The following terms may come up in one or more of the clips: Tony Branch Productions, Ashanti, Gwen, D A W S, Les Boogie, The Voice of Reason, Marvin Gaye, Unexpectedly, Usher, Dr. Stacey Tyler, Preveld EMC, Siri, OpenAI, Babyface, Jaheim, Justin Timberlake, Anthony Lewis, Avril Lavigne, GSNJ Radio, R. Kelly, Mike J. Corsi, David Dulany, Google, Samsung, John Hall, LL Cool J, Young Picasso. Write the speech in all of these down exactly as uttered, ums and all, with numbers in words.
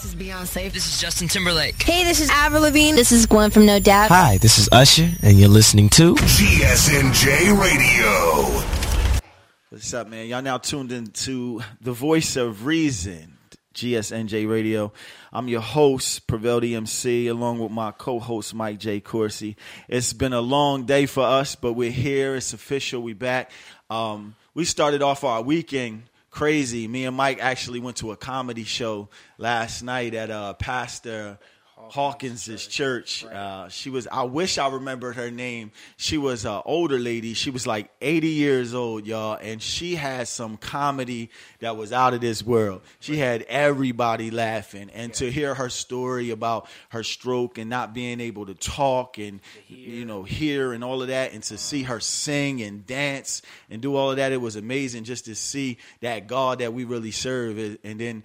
This is Beyoncé. This is Justin Timberlake. Hey, this is Avril Lavigne. This is Gwen from No Doubt. Hi, this is Usher, and you're listening to G S N J Radio. What's up, man? Y'all now tuned into The Voice of Reason, G S N J Radio. I'm your host, Preveld E M C, along with my co-host, Mike J. Corsi. It's been a long day for us, but we're here. It's official. We back. Um, we started off our weekend crazy. Me and Mike actually went to a comedy show last night at uh, Pastor Hawkins's church. Uh, she was, I wish I remembered her name. She was an older lady. She was like eighty years old, y'all. And she had some comedy that was out of this world. She had everybody laughing. And to hear her story about her stroke and not being able to talk and, you know, hear and all of that, and to see her sing and dance and do all of that, it was amazing just to see that God that we really serve. And then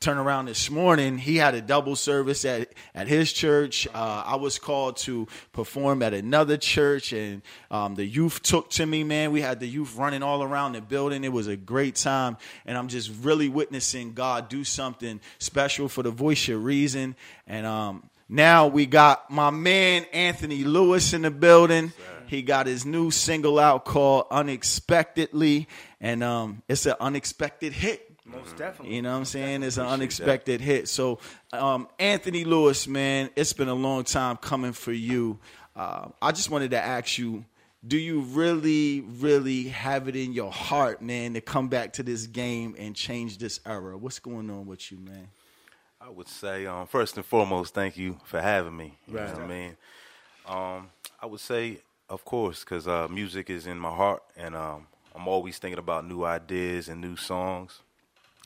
turn around this morning, he had a double service at, at his church. Uh, I was called to perform at another church, and um, the youth took to me, man. We had the youth running all around the building. It was a great time, and I'm just really witnessing God do something special for The Voice of Reason. And um, now we got my man Anthony Lewis in the building. He got his new single out called Unexpectedly, and um, it's an unexpected hit. Most definitely. You know what I'm saying? It's an unexpected that. hit. So, um, Anthony Lewis, man, it's been a long time coming for you. Uh, I just wanted to ask you, do you really, really have it in your heart, man, to come back to this game and change this era? What's going on with you, man? I would say, um, first and foremost, thank you for having me. You right. know what I mean? Um, I would say, of course, because uh, music is in my heart, and um, I'm always thinking about new ideas and new songs.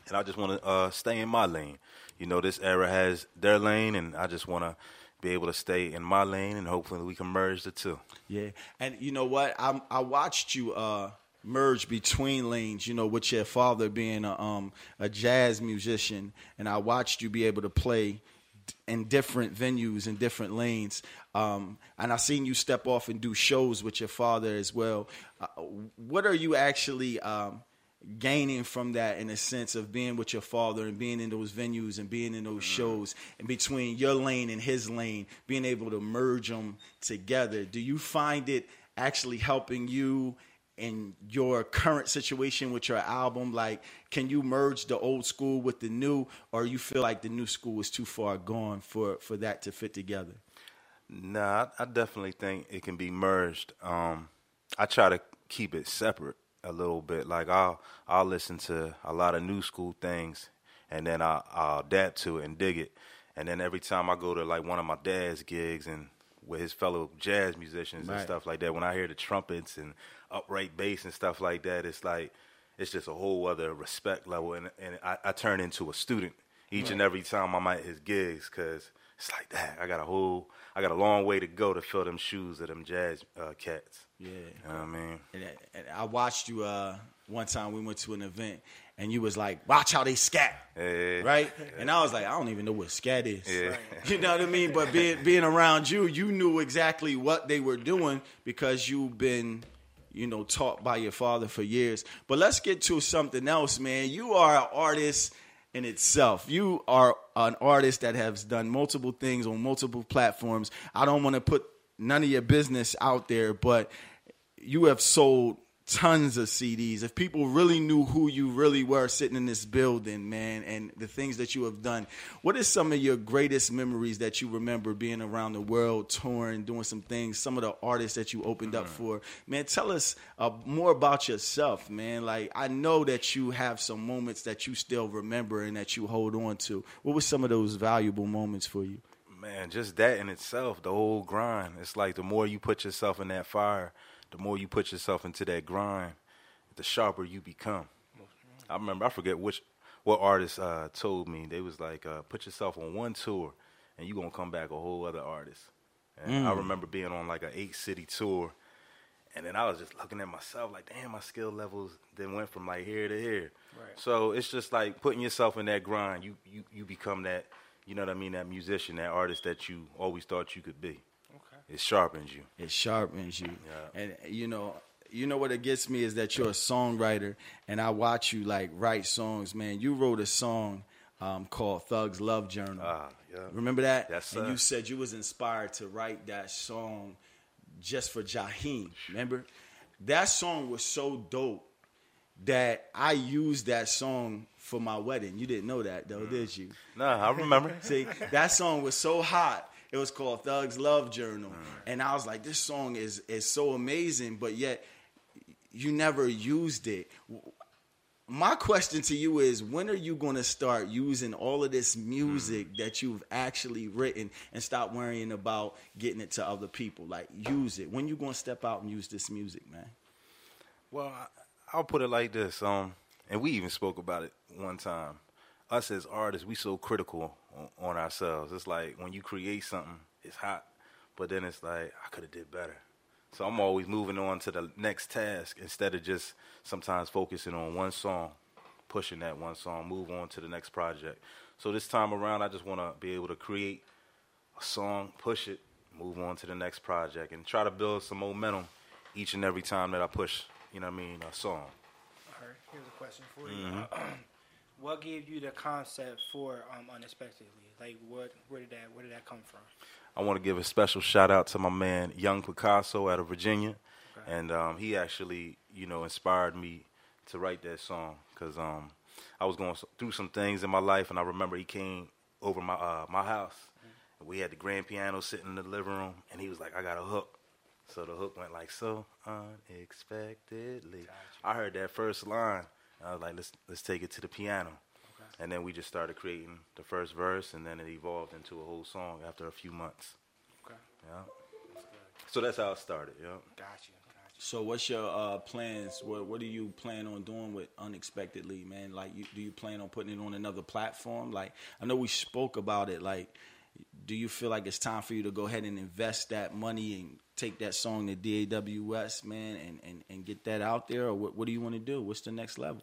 And I just want to uh, stay in my lane. You know, this era has their lane, and I just want to be able to stay in my lane, and hopefully we can merge the two. Yeah, and you know what? I I watched you uh, merge between lanes, you know, with your father being a, um, a jazz musician, and I watched you be able to play in different venues and different lanes. Um, and I seen you step off and do shows with your father as well. Uh, what are you actually... Um, gaining from that, in a sense of being with your father and being in those venues and being in those mm-hmm. shows, and between your lane and his lane, being able to merge them together? Do you find it actually helping you in your current situation with your album? Like, can you merge the old school with the new, or you feel like the new school is too far gone for, for that to fit together? Nah, I, I definitely think it can be merged. Um, I try to keep it separate a little bit. Like, I'll I'll listen to a lot of new school things, and then I, I'll adapt to it and dig it. And then every time I go to like one of my dad's gigs and with his fellow jazz musicians right. and stuff like that, when I hear the trumpets and upright bass and stuff like that, it's like it's just a whole other respect level. And and I, I turn into a student each right. and every time I'm at his gigs, because it's like that. I got a whole I got a long way to go to fill them shoes of them jazz uh, cats. Yeah, you know what I mean? And, and I watched you uh, one time. We went to an event, and you was like, "Watch how they scat," yeah, right? Yeah. And I was like, "I don't even know what scat is." Yeah. Right? You know what I mean? But being being around you, you knew exactly what they were doing because you've been, you know, taught by your father for years. But let's get to something else, man. You are an artist in itself. You are an artist that has done multiple things on multiple platforms. I don't want to put none of your business out there, but you have sold tons of C Ds. If people really knew who you really were sitting in this building, man, and the things that you have done, what is some of your greatest memories that you remember being around the world, touring, doing some things, some of the artists that you opened mm-hmm. up for? Man, tell us uh, more about yourself, man. Like, I know that you have some moments that you still remember and that you hold on to. What were some of those valuable moments for you? Man, just that in itself, the whole grind. It's like the more you put yourself in that fire, the more you put yourself into that grind, the sharper you become. I remember, I forget which what artist uh, told me. They was like, uh, put yourself on one tour, and you're going to come back a whole other artist. And mm. I remember being on like an eight-city tour, and then I was just looking at myself like, damn, my skill levels then went from like here to here. Right. So it's just like putting yourself in that grind. You you you become that. You know what I mean? That musician, that artist that you always thought you could be. Okay. It sharpens you. It sharpens you. Yeah. And you know, you know what it gets me is that you're a songwriter, and I watch you like write songs, man. You wrote a song um, called Thug's Love Journal. Ah, yeah. Remember that? Yes, sir. And you said you was inspired to write that song just for Jaheim. Remember? That song was so dope that I used that song for my wedding. You didn't know that, though, mm. did you? No, I remember. See, that song was so hot. It was called Thug's Love Journal. Mm. And I was like, this song is, is so amazing, but yet you never used it. My question to you is, when are you going to start using all of this music mm. that you've actually written and stop worrying about getting it to other people? Like, use it. When you going to step out and use this music, man? Well, I, I'll put it like this. Um, and we even spoke about it one time. Us as artists, we so critical on, on ourselves. It's like when you create something, it's hot, but then it's like, I could have did better. So I'm always moving on to the next task instead of just sometimes focusing on one song, pushing that one song, move on to the next project. So this time around, I just want to be able to create a song, push it, move on to the next project, and try to build some momentum each and every time that I push, you know what I mean, a song. All right, here's a question for you. Mm-hmm. What gave you the concept for um, Unexpectedly? Like, what? Where did that? Where did that come from? I want to give a special shout out to my man Young Picasso out of Virginia, okay. and um, he actually, you know, inspired me to write that song because um, I was going through some things in my life, and I remember he came over my uh, my house, mm-hmm. and we had the grand piano sitting in the living room, and he was like, "I got a hook." So the hook went like so unexpectedly. Gotcha. I heard that first line. I was like, let's let's take it to the piano. Okay. And then we just started creating the first verse, and then it evolved into a whole song after a few months. Okay. Yeah. That's good. So that's how it started, yeah. Gotcha, gotcha. So what's your uh, plans? What what do you plan on doing with Unexpectedly, man? Like, you, do you plan on putting it on another platform? Like, I know we spoke about it. Like, do you feel like it's time for you to go ahead and invest that money and take that song to D A W S, man, and, and, and get that out there? Or what, what do you want to do? What's the next level?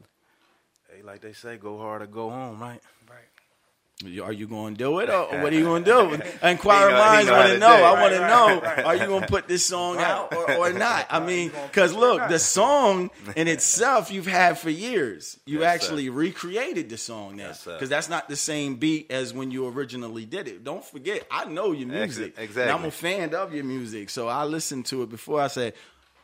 Hey, like they say, go hard or go home, right? Right. Are you going to do it, or, or what are you going to do? Inquiring minds want to know. I right, want to right, know, right. Are you going to put this song right. out or, or not? I mean, because look, the song in itself you've had for years. You yes, actually sir. recreated the song now, because yes, that's not the same beat as when you originally did it. Don't forget, I know your music. Exactly. And I'm a fan of your music, so I listened to it before. I said,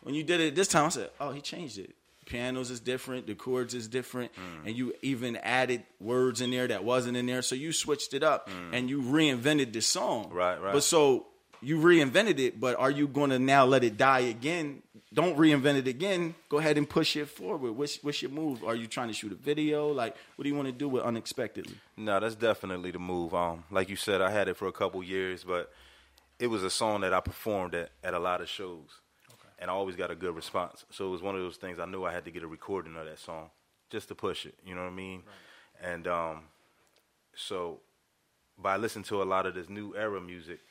when you did it this time, I said, oh, he changed it. Pianos is different, the chords is different, mm. and you even added words in there that wasn't in there, so you switched it up, mm. and you reinvented the song. Right, right. But so you reinvented it, but are you going to now let it die again? Don't reinvent it again. Go ahead and push it forward. What's, what's your move? Are you trying to shoot a video? Like, what do you want to do with Unexpectedly? No, that's definitely the move. Um, like you said, I had it for a couple years, but it was a song that I performed at, at a lot of shows. And I always got a good response. So it was one of those things I knew I had to get a recording of that song just to push it. You know what I mean? Right. And um, so by listening to a lot of this new era music,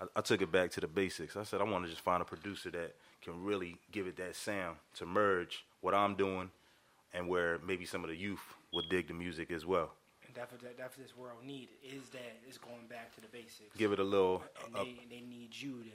I, I took it back to the basics. I said, I want to just find a producer that can really give it that sound to merge what I'm doing and where maybe some of the youth would dig the music as well. And that's what, that, that's what this world needs, is that it's going back to the basics. Give it a little... And they, a, they need you to...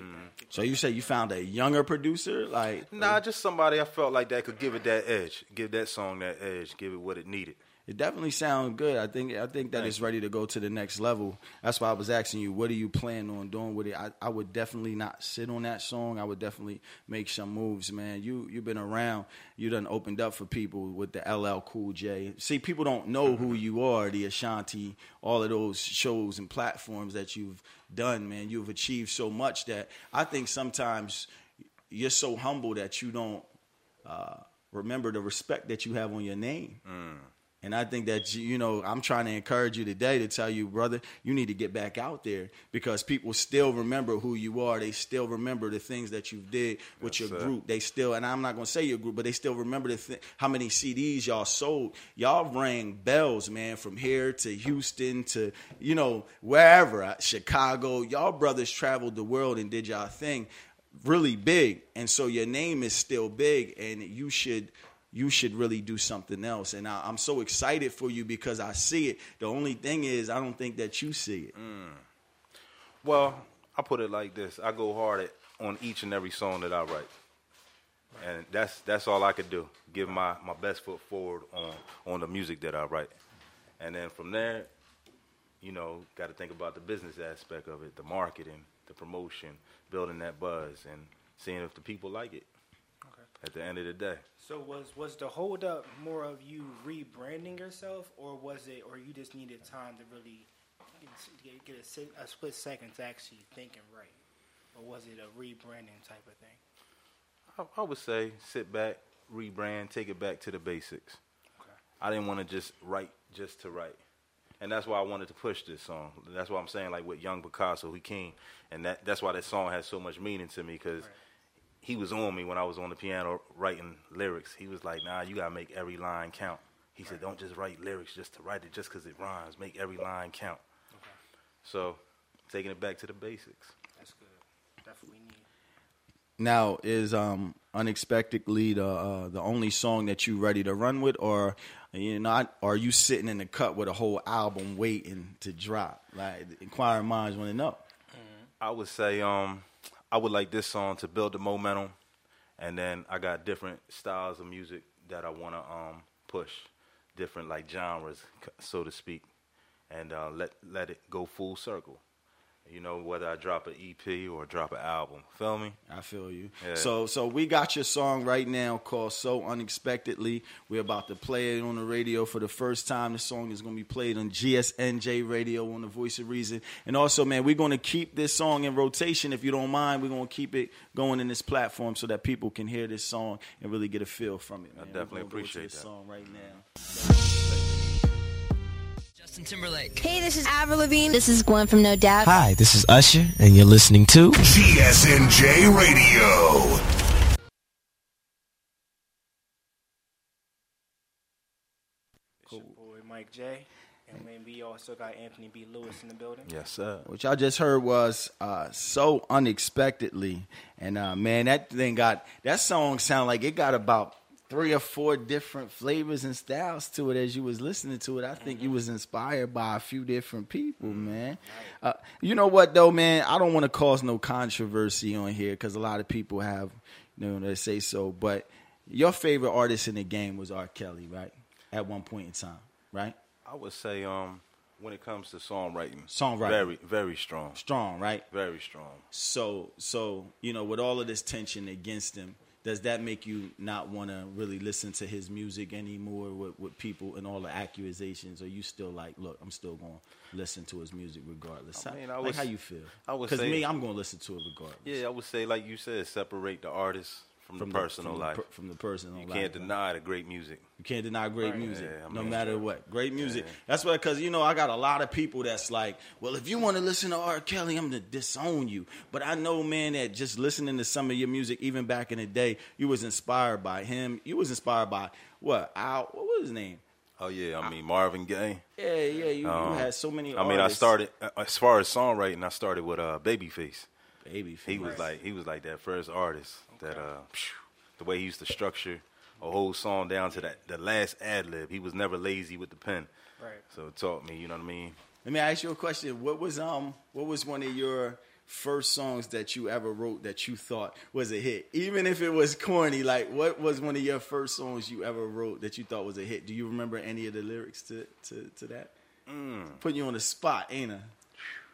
Mm. So you say you found a younger producer? Like, nah, like, just somebody I felt like that could give it that edge, give that song that edge, give it what it needed. It definitely sounds good. I think I think that Thanks. It's ready to go to the next level. That's why I was asking you, what do you plan on doing with it? I, I would definitely not sit on that song. I would definitely make some moves, man. You, you've been around. You done opened up for people with the L L Cool J. See, people don't know who you are, the Ashanti, all of those shows and platforms that you've done, man. You've achieved so much that I think sometimes you're so humble that you don't uh, remember the respect that you have on your name. Mm. And I think that, you know, I'm trying to encourage you today to tell you, brother, you need to get back out there, because people still remember who you are. They still remember the things that you did with That's your group. They still, and I'm not going to say your group, but they still remember the th- how many C Ds y'all sold. Y'all rang bells, man, from here to Houston to, you know, wherever, Chicago. Y'all brothers traveled the world and did y'all thing really big. And so your name is still big, and you should... You should really do something else. And I, I'm so excited for you because I see it. The only thing is, I don't think that you see it. Mm. Well, I put it like this. I go hard at, on each and every song that I write. And that's that's all I could do, give my, my best foot forward on, on the music that I write. And then from there, you know, got to think about the business aspect of it, the marketing, the promotion, building that buzz, and seeing if the people like it. Okay. At the end of the day. So was was the hold up more of you rebranding yourself, or was it, or you just needed time to really get, get a, a split second to actually think and write, or was it a rebranding type of thing? I, I would say sit back, rebrand, take it back to the basics. Okay. I didn't want to just write just to write. And that's why I wanted to push this song. That's why I'm saying, like, with Young Picasso, he came. And that, that's why that song has so much meaning to me, because right. he was on me when I was on the piano writing lyrics. He was like, nah, you got to make every line count. He right. said, don't just write lyrics just to write it, just because it rhymes. Make every line count. Okay. So taking it back to the basics. That's good. That's what we need. Now, is um, Unexpectedly the uh, the only song that you ready to run with, or you not? Are you sitting in the cut with a whole album waiting to drop? Like, inquiring minds want to know. Mm-hmm. I would say um, I would like this song to build the momentum, and then I got different styles of music that I want to um, push, different like genres, so to speak, and uh, let let it go full circle. You know, whether I drop an E P or drop an album. Feel me? I feel you. Yeah. So so we got your song right now called So Unexpectedly. We're about to play it on the radio for the first time. The song is going to be played on G S N J Radio on The Voice of Reason. And also, man, we're going to keep this song in rotation. If you don't mind, we're going to keep it going in this platform so that people can hear this song and really get a feel from it, man. I definitely appreciate this that. Song right now. Justin Timberlake. Hey, this is Avril Lavigne. This is Gwen from No Doubt. Hi, this is Usher, and you're listening to G S N J Radio. It's your boy Mike J. And then we also got Anthony B. Lewis in the building. Yes, sir. What y'all just heard was uh, So Unexpectedly. And uh, man, that thing got, that song sound like it got about three or four different flavors and styles to it as you was listening to it. I think mm-hmm. you was inspired by a few different people, man. Uh, you know what, though, man? I don't want to cause no controversy on here because a lot of people have, you know, they say so. But your favorite artist in the game was R. Kelly, right? At one point in time, right? I would say um, when it comes to songwriting. Songwriting. Very, very strong. Strong, right? Very strong. So, so you know, with all of this tension against him, does that make you not want to really listen to his music anymore with, with people and all the accusations? Or you still like, look, I'm still going to listen to his music regardless? I mean, I like was, how you feel? Because me, I'm going to listen to it regardless. Yeah, I would say, like you said, separate the artist from, from the personal the, from life. The per, from the personal life. You can't life, deny right? the great music. You can't deny great right. music, yeah, I mean, no matter true. What. Great music. Yeah. That's why, because, you know, I got a lot of people that's like, well, if you want to listen to R. Kelly, I'm going to disown you. But I know, man, that just listening to some of your music, even back in the day, you was inspired by him. You was inspired by, what, Al, what was his name? Oh, yeah, I mean, Marvin Gaye. Yeah, yeah, you, um, you had so many I artists. mean, I started, as far as songwriting, I started with uh, Babyface. Babyface. He was like, he was like that first artist. That uh, the way he used to structure a whole song down to that the last ad lib, he was never lazy with the pen. Right. So it taught me, you know what I mean. Let me ask you a question. What was um, what was one of your first songs that you ever wrote that you thought was a hit, even if it was corny? Like, what was one of your first songs you ever wrote that you thought was a hit? Do you remember any of the lyrics to to, to that? Mm. Putting you on the spot, ain't I?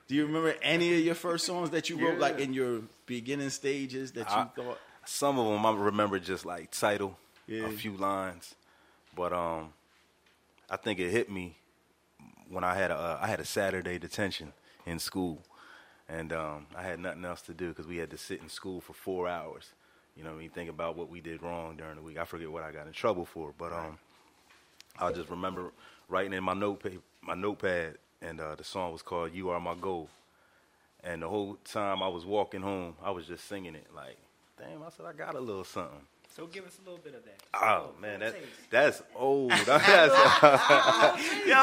Do you remember any of your first songs that you yeah. wrote, like in your beginning stages that you I, thought? Some of them I remember just like title, yeah. a few lines, but um, I think it hit me when I had a uh, I had a Saturday detention in school, and um, I had nothing else to do because we had to sit in school for four hours. You know, when you think about what we did wrong during the week, I forget what I got in trouble for, but um, I just remember writing in my notepad, my notepad, and uh, the song was called "You Are My Goal," and the whole time I was walking home, I was just singing it like. Damn, I said I got a little something. So give us a little bit of that. Just oh man, that taste. That's old. That's, yo,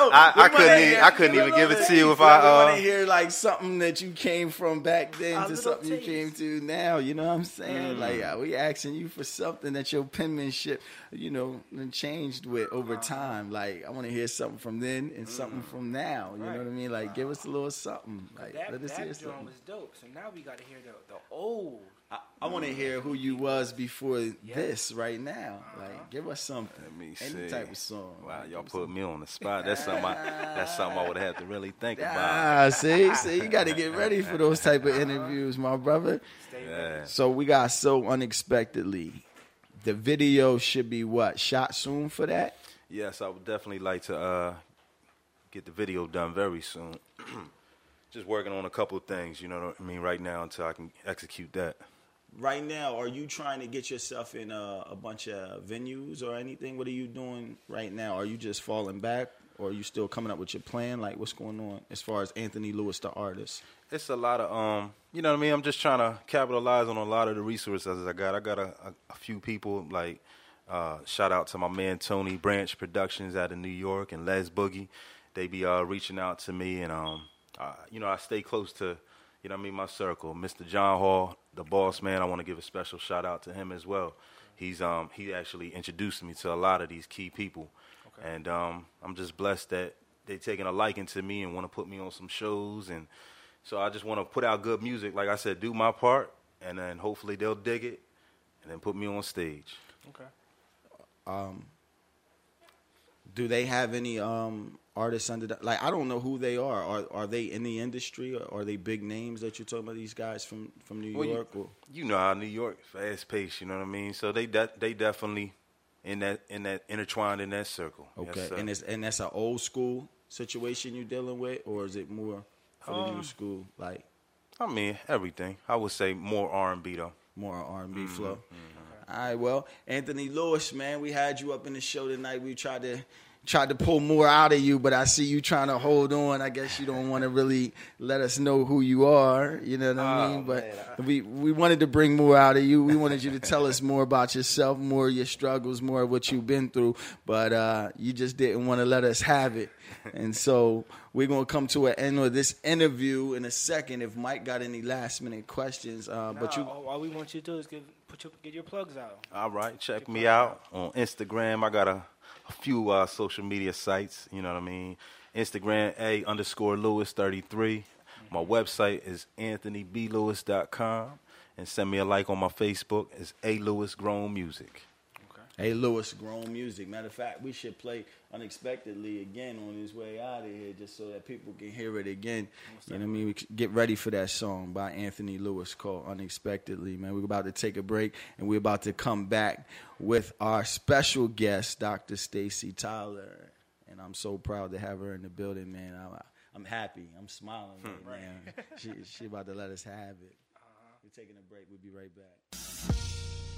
I, I couldn't, even, I couldn't even give it to you if I. I uh, want to hear like something that you came from back then to something taste. You came to now. You know what I'm saying? Mm. Like uh, we asking you for something that your penmanship, you know, changed with over time. Like I want to hear something from then and mm. something from now. You right. know what I mean? Like wow. give us a little something. Like that, let us that hear something. Was dope. So now we got to hear the the old. I, I want to hear who you was before yeah. this right now. Like, give us something. Let me Any see. type of song. Wow, y'all put me on the spot. That's something I, that's something I would have to really think about. Ah, see, see, you got to get ready for those type of interviews, my brother. Stay yeah. So we got So Unexpectedly. The video should be what? Shot soon for that? Yes, I would definitely like to uh, get the video done very soon. Just working on a couple of things, you know what I mean, right now until I can execute that. Right now, are you trying to get yourself in a, a bunch of venues or anything? What are you doing right now? Are you just falling back, or are you still coming up with your plan? Like, what's going on as far as Anthony Lewis, the artist? It's a lot of, um, you know what I mean? I'm just trying to capitalize on a lot of the resources I got. I got a, a, a few people, like, uh, shout out to my man Tony Branch Productions out of New York and Les Boogie. They be uh, reaching out to me, and, um, uh, you know, I stay close to, you know what I mean, my circle. Mister John Hall, the boss man, I want to give a special shout out to him as well. He's um he actually introduced me to a lot of these key people. Okay. And um I'm just blessed that they're taking a liking to me and want to put me on some shows. And so I just want to put out good music. Like I said, do my part, and then hopefully they'll dig it and then put me on stage. Okay. Um, do they have any um artists under the, like, I don't know who they are. Are are they in the industry? Or are they big names that you're talking about? These guys from, from New well, York? You, or? You know how New York fast paced. You know what I mean. So they de they definitely in that in that intertwined in that circle. Okay, yes, and it's and that's an old school situation you're dealing with, or is it more for um, the new school? Like, I mean, everything. I would say more R and B though. More R and B mm-hmm. flow. Mm-hmm. All right, well, Anthony Lewis, man, we had you up in the show tonight. We tried to. Tried to pull more out of you, but I see you trying to hold on. I guess you don't want to really let us know who you are. You know what I mean? Oh, but man. we we wanted to bring more out of you. We wanted you to tell us more about yourself, more of your struggles, more of what you've been through. But uh, you just didn't want to let us have it. And so we're going to come to an end of this interview in a second if Mike got any last-minute questions. Uh, no, but you, all, all we want you to do is give, put your, get your plugs out. All right. Check me out, out on Instagram. I got a... a few uh, social media sites, you know what I mean? Instagram, A underscore Lewis thirty-three. My website is anthony b lewis dot com. And send me a like on my Facebook. It's A Lewis Grown Music. Okay. A Lewis Grown Music. Matter of fact, we should play Unexpectedly again on his way out of here just so that people can hear it again. You know what I mean? We get ready for that song by Anthony Lewis called Unexpectedly, man. We're about to take a break, and we're about to come back with our special guest, Doctor Stacey Tyler. And I'm so proud to have her in the building, man. I, I'm happy. I'm smiling right now. She, she about to let us have it. We're taking a break. We'll be right back.